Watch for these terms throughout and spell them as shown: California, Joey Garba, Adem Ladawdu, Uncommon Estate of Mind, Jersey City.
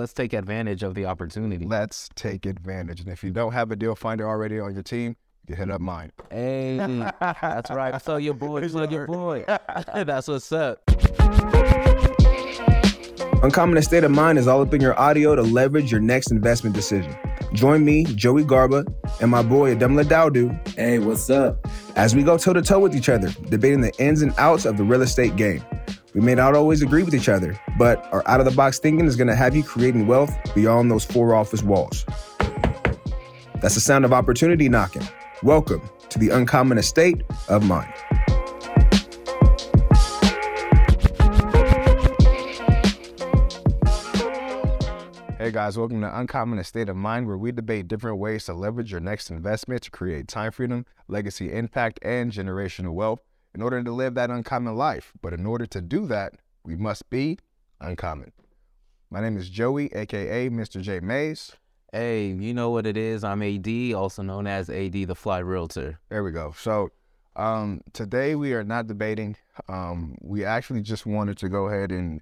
let's take advantage of the opportunity. Let's take advantage. And if you don't have a deal finder already on your team, you hit up mine. Hey, that's right. I saw your boy. Plug your boy. That's what's up. Uncommon Estate of Mind is all up in your audio to leverage your next investment decision. Join me, Joey Garba, and my boy, Adem Ladawdu. Hey, what's up? As we go toe-to-toe with each other, debating the ins and outs of the real estate game. We may not always agree with each other, but our out-of-the-box thinking is going to have you creating wealth beyond those four office walls. That's the sound of opportunity knocking. Welcome to the Uncommon Estate of Mind. Hey guys, welcome to Uncommon Estate of Mind, where we debate different ways to leverage your next investment to create time freedom, legacy impact, and generational wealth in order to live that uncommon life. But in order to do that, we must be uncommon. My name is Joey, aka Mr. J Mays. Hey, you know what it is. I'm AD, also known as AD the Fly Realtor. There we go. So today we are not debating. We actually just wanted to go ahead and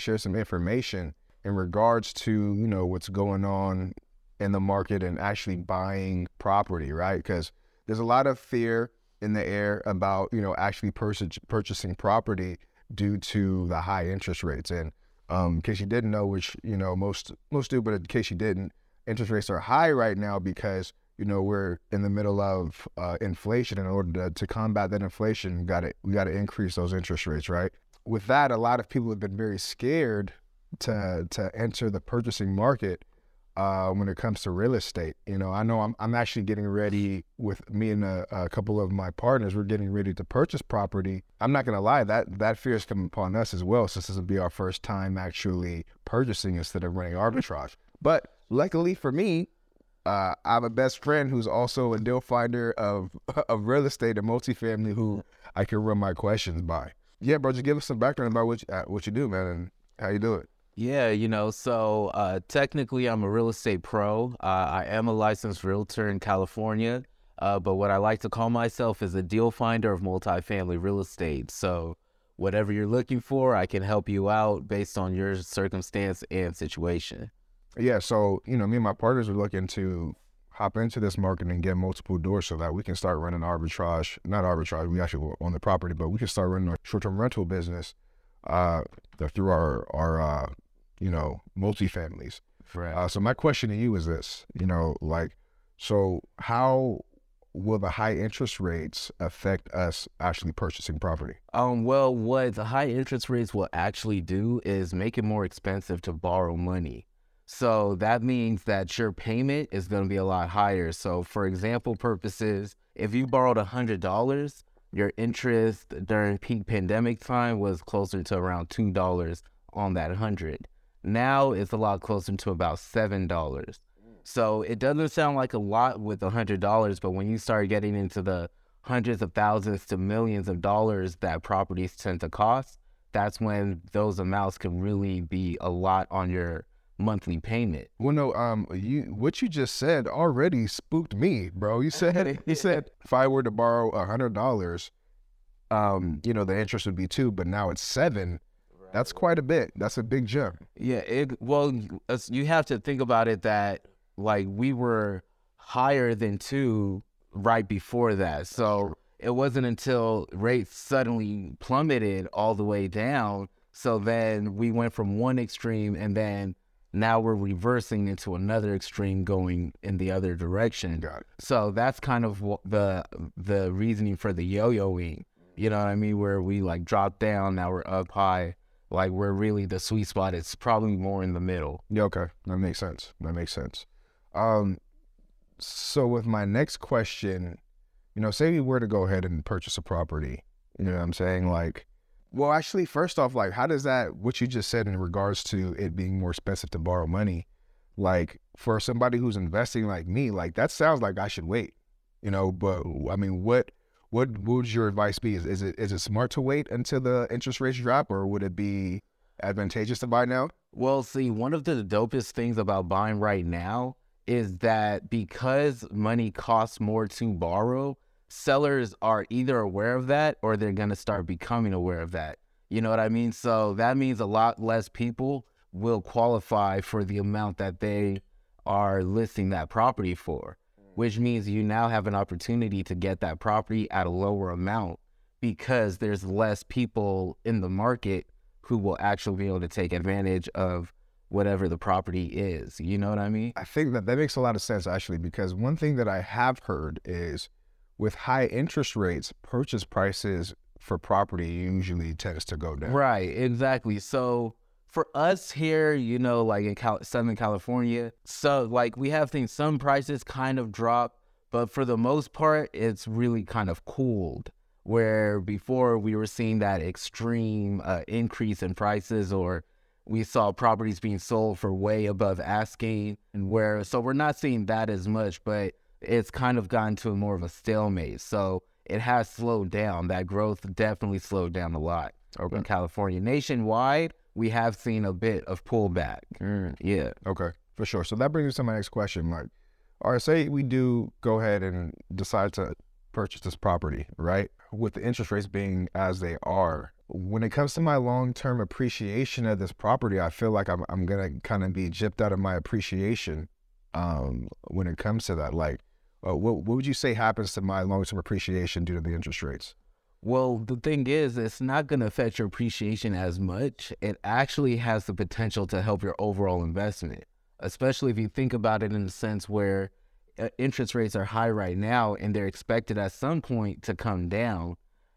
share some information in regards to, you know, what's going on in the market and actually buying property, right? Because there's a lot of fear in the air about, you know, actually purchasing property due to the high interest rates. And in case you didn't know, which, you know, most do, but in case you didn't, interest rates are high right now because, you know, we're in the middle of inflation. In order to combat that inflation, we got to increase those interest rates, right? With that, a lot of people have been very scared to enter the purchasing market when it comes to real estate. You know, I know I'm actually getting ready with me and a couple of my partners. We're getting ready to purchase property. I'm not going to lie, that fear is coming upon us as well, since this will be our first time actually purchasing instead of running arbitrage. But luckily for me, I have a best friend who's also a deal finder of real estate and multifamily who I can run my questions by. Yeah, bro, just give us some background about what you do, man, and how you do it. Yeah, you know, so technically I'm a real estate pro. I am a licensed realtor in California, but what I like to call myself is a deal finder of multifamily real estate. So whatever you're looking for, I can help you out based on your circumstance and situation. Yeah, so, you know, me and my partners are looking to hop into this market and get multiple doors so that we can start running we actually own the property, but we can start running a short-term rental business through our you know, multifamilies. Right. So my question to you is this, you know, like, so how will the high interest rates affect us actually purchasing property? Well, what the high interest rates will actually do is make it more expensive to borrow money. So that means that your payment is going to be a lot higher. So for example purposes, if you borrowed $100, your interest during peak pandemic time was closer to around $2 on that $100. Now it's a lot closer to about $7. So it doesn't sound like a lot with $100, but when you start getting into the hundreds of thousands to millions of dollars that properties tend to cost, that's when those amounts can really be a lot on your monthly payment. Well, no, what you just said already spooked me, bro. You said if I were to borrow $100, you know, the interest would be $2, but now it's $7. Right. That's quite a bit. That's a big jump. Yeah. Well, you have to think about it that like we were higher than $2 right before that. So it wasn't until rates suddenly plummeted all the way down. So then we went from one extreme and then now we're reversing into another extreme going in the other direction. Got it. So that's kind of the reasoning for the yo-yoing, you know what I mean? Where we like drop down, now we're up high. Like we're really the sweet spot. It's probably more in the middle. Yeah, okay, that makes sense. So with my next question, you know, say we were to go ahead and purchase a property, you know what I'm saying? Like, well, actually, first off, like, how does that, what you just said in regards to it being more expensive to borrow money, like, for somebody who's investing like me, like, that sounds like I should wait, you know, but, I mean, what would your advice be? Is it smart to wait until the interest rates drop, or would it be advantageous to buy now? Well, see, one of the dopest things about buying right now is that because money costs more to borrow, sellers are either aware of that or they're going to start becoming aware of that. You know what I mean? So that means a lot less people will qualify for the amount that they are listing that property for, which means you now have an opportunity to get that property at a lower amount because there's less people in the market who will actually be able to take advantage of whatever the property is. You know what I mean? I think that makes a lot of sense, actually, because one thing that I have heard is with high interest rates, purchase prices for property usually tends to go down. Right, exactly. So for us here, you know, like in Southern California, so like we have things, some prices kind of drop, but for the most part, it's really kind of cooled, where before we were seeing that extreme increase in prices, or we saw properties being sold for way above asking, and where, so we're not seeing that as much, but it's kind of gotten to more of a stalemate. So it has slowed down. That growth definitely slowed down a lot. Urban California, nationwide, we have seen a bit of pullback. Yeah. Okay, for sure. So that brings us to my next question, Mark. All right, say we do go ahead and decide to purchase this property, right? With the interest rates being as they are, when it comes to my long-term appreciation of this property, I feel like I'm going to kind of be gypped out of my appreciation when it comes to that. Like, what would you say happens to my long-term appreciation due to the interest rates? Well, the thing is, it's not going to affect your appreciation as much. It actually has the potential to help your overall investment, especially if you think about it in the sense where interest rates are high right now and they're expected at some point to come down.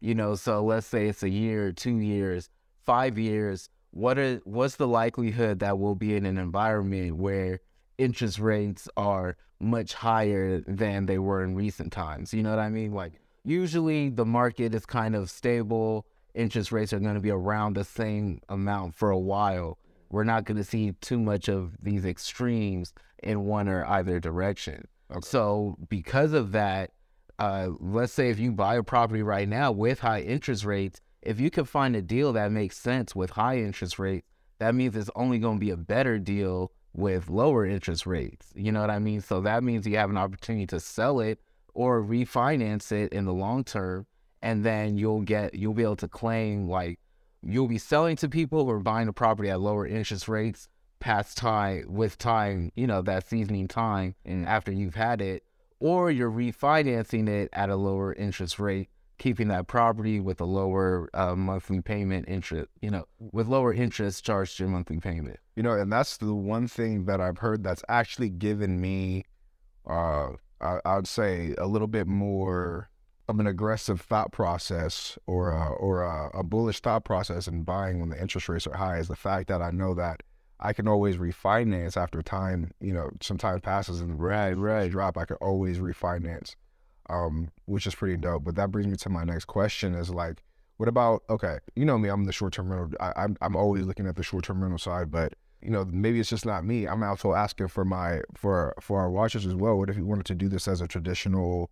You know, so let's say it's a year, 2 years, 5 years. What's the likelihood that we'll be in an environment where interest rates are much higher than they were in recent times? You know what I mean? Like, usually the market is kind of stable. Interest rates are going to be around the same amount for a while. We're not going to see too much of these extremes in one or either direction. Okay. So because of that, let's say if you buy a property right now with high interest rates, if you can find a deal that makes sense with high interest rates, that means it's only going to be a better deal with lower interest rates. You know what I mean? So that means you have an opportunity to sell it or refinance it in the long term, and then you'll be able to claim, like, you'll be selling to people who are buying a property at lower interest rates past time, with time, you know, that seasoning time, and after you've had it, or you're refinancing it at a lower interest rate, keeping that property with a lower monthly payment interest, you know, with lower interest charged your monthly payment. You know, and that's the one thing that I've heard that's actually given me, I'd say, a little bit more of an aggressive thought process or a bullish thought process in buying when the interest rates are high, is the fact that I know that I can always refinance after time, you know, some time passes and drop, I can always refinance, which is pretty dope. But that brings me to my next question is, like, what about, okay, you know me, I'm the short-term rental. I'm always looking at the short-term rental side, but, you know, maybe it's just not me. I'm also asking for our watchers as well. What if you wanted to do this as a traditional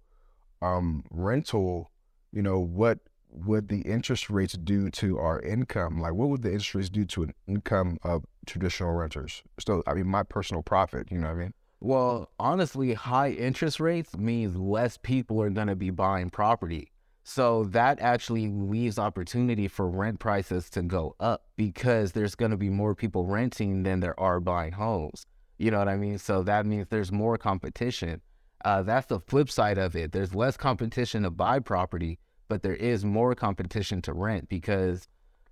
rental? You know, what would the interest rates do to our income? Like, what would the interest rates do to an income of traditional renters? So, I mean, my personal profit, you know what I mean? Well, honestly, high interest rates means less people are going to be buying property. So that actually leaves opportunity for rent prices to go up because there's going to be more people renting than there are buying homes. You know what I mean? So that means there's more competition. That's the flip side of it. There's less competition to buy property, but there is more competition to rent because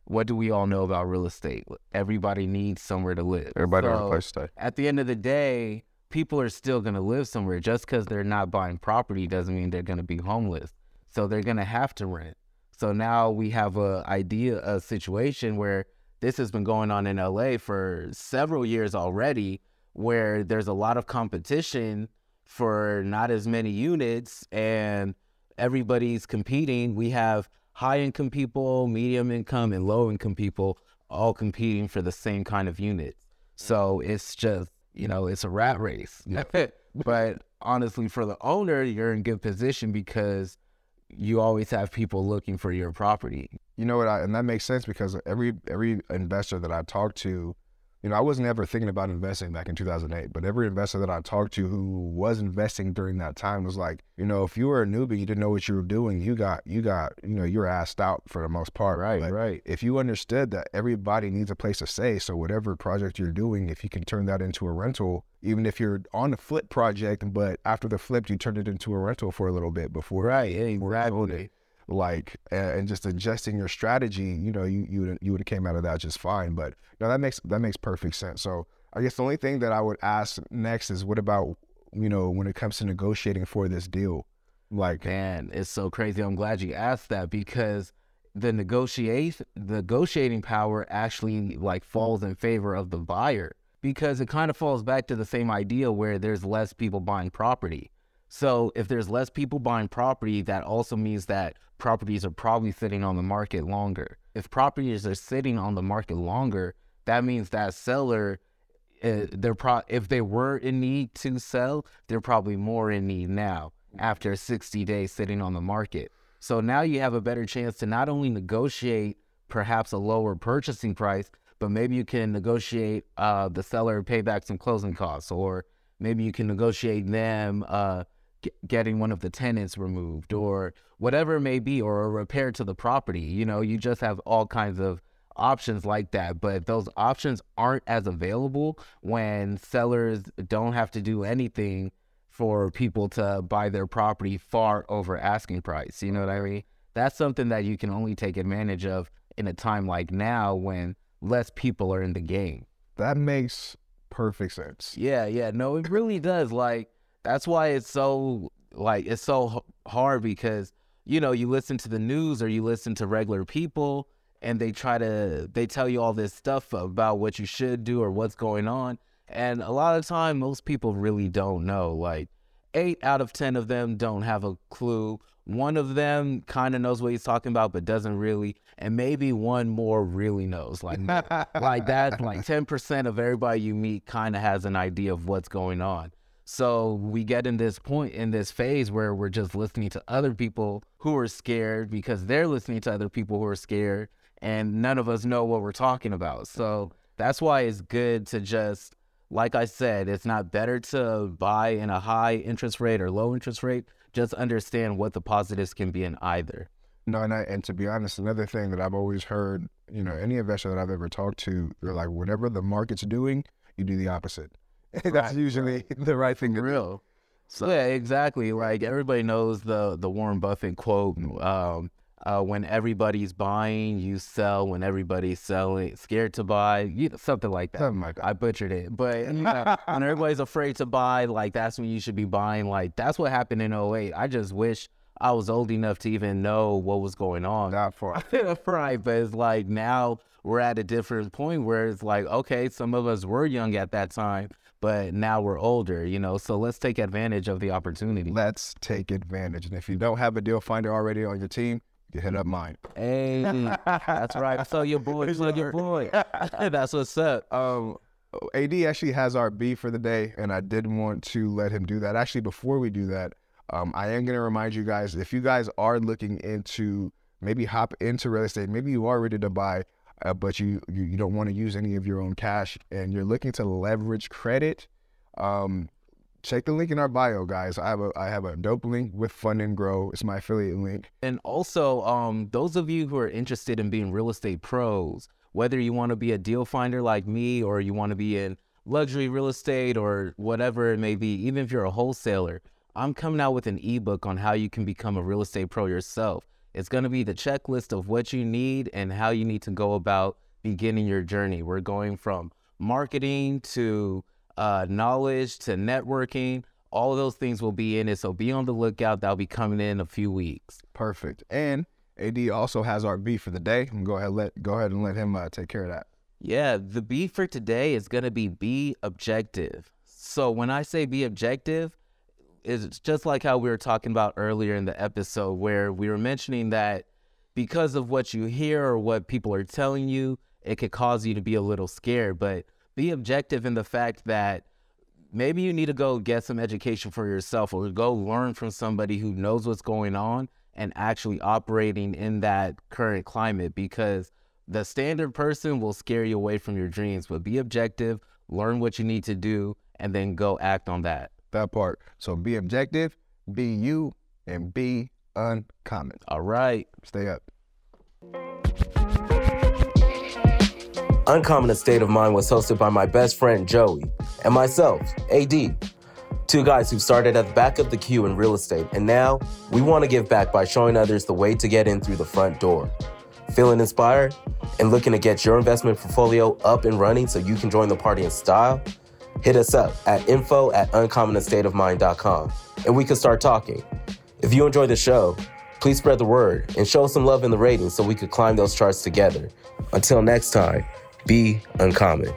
what do we all know about real estate? Everybody needs somewhere to live. Everybody needs a place to stay. At the end of the day, people are still going to live somewhere. Just because they're not buying property doesn't mean they're going to be homeless. So they're going to have to rent. So now we have a situation where this has been going on in LA for several years already, where there's a lot of competition for not as many units and everybody's competing. We have high income people, medium income, and low income people all competing for the same kind of units. So it's just, you know, it's a rat race. Yeah. But honestly, for the owner, you're in good position because you always have people looking for your property. You know what? And that makes sense because every investor that I talk to, You know, I wasn't ever thinking about investing back in 2008, but every investor that I talked to who was investing during that time was like, you know, if you were a newbie, you didn't know what you were doing, you know, you're assed out for the most part. Right, but right. If you understood that everybody needs a place to stay, so whatever project you're doing, if you can turn that into a rental, even if you're on the flip project, but after the flip, you turned it into a rental for a little bit before. Right, yeah, exactly. Like, and just adjusting your strategy, you know, you would have came out of that just fine. But no, that makes perfect sense. So I guess the only thing that I would ask next is, what about, you know, when it comes to negotiating for this deal? Like, man, it's so crazy. I'm glad you asked that, because the negotiating power actually like falls in favor of the buyer, because it kind of falls back to the same idea where there's less people buying property. So if there's less people buying property, that also means that properties are probably sitting on the market longer. If properties are sitting on the market longer, that means that seller, if they were in need to sell, they're probably more in need now after 60 days sitting on the market. So now you have a better chance to not only negotiate perhaps a lower purchasing price, but maybe you can negotiate the seller pay back some closing costs, or maybe you can negotiate them getting one of the tenants removed, or whatever it may be, or a repair to the property. You know, you just have all kinds of options like that, but those options aren't as available when sellers don't have to do anything for people to buy their property far over asking price. You know what I mean? That's something that you can only take advantage of in a time like now when less people are in the game. That makes perfect sense. Yeah. No, it really does. Like, that's why it's so hard, because, you know, you listen to the news or you listen to regular people and they tell you all this stuff about what you should do or what's going on. And a lot of the time, most people really don't know. Like 8 out of 10 of them don't have a clue. One of them kind of knows what he's talking about, but doesn't really. And maybe one more really knows. Like, like that, like 10% of everybody you meet kind of has an idea of what's going on. So we get in this point, in this phase where we're just listening to other people who are scared because they're listening to other people who are scared, and none of us know what we're talking about. So that's why it's good to just, like I said, it's not better to buy in a high interest rate or low interest rate. Just understand what the positives can be in either. No, and to be honest, another thing that I've always heard, you know, any investor that I've ever talked to, they're like, whatever the market's doing, you do the opposite. Right. That's usually the right thing to do. So yeah, exactly. Like, everybody knows the Warren Buffett quote, when everybody's buying, you sell. When everybody's selling, scared to buy, you know, something like that. I butchered it. But you know, when everybody's afraid to buy, like, that's when you should be buying. Like, that's what happened in 2008. I just wish I was old enough to even know what was going on. Not far. Right. But it's like, now we're at a different point where it's like, okay, some of us were young at that time, but now we're older, you know, so let's take advantage of the opportunity. Let's take advantage. And if you don't have a deal finder already on your team, you hit up mine. Hey, that's right. Plug your boy. That's what's up. AD actually has our B for the day, and I didn't want to let him do that. Actually, before we do that, I am going to remind you guys, if you guys are looking into, maybe hop into real estate, maybe you are ready to buy, but you don't want to use any of your own cash and you're looking to leverage credit, check the link in our bio, guys. I have a dope link with Fund and Grow. It's my affiliate link. And also, those of you who are interested in being real estate pros, whether you want to be a deal finder like me, or you want to be in luxury real estate or whatever it may be, even if you're a wholesaler, I'm coming out with an ebook on how you can become a real estate pro yourself. It's going to be the checklist of what you need and how you need to go about beginning your journey. We're going from marketing to knowledge to networking. All of those things will be in it. So be on the lookout. That'll be coming in a few weeks. Perfect. And AD also has our B for the day. Go ahead and let him take care of that. Yeah, the B for today is going to be objective. So when I say be objective, it's just like how we were talking about earlier in the episode, where we were mentioning that because of what you hear or what people are telling you, it could cause you to be a little scared. But be objective in the fact that maybe you need to go get some education for yourself, or go learn from somebody who knows what's going on and actually operating in that current climate, because The standard person will scare you away from your dreams, but be objective, learn what you need to do, and then go act on that. That part. So be objective, be you, and be uncommon. All right. Stay up. Uncommon Estate of Mind was hosted by my best friend, Joey, and myself, AD. Two guys who started at the back of the queue in real estate, and now we want to give back by showing others the way to get in through the front door. Feeling inspired and looking to get your investment portfolio up and running so you can join the party in style? Hit us up at info@uncommonestateofmind.com and we can start talking. If you enjoy the show, please spread the word and show some love in the ratings so we could climb those charts together. Until next time, be uncommon.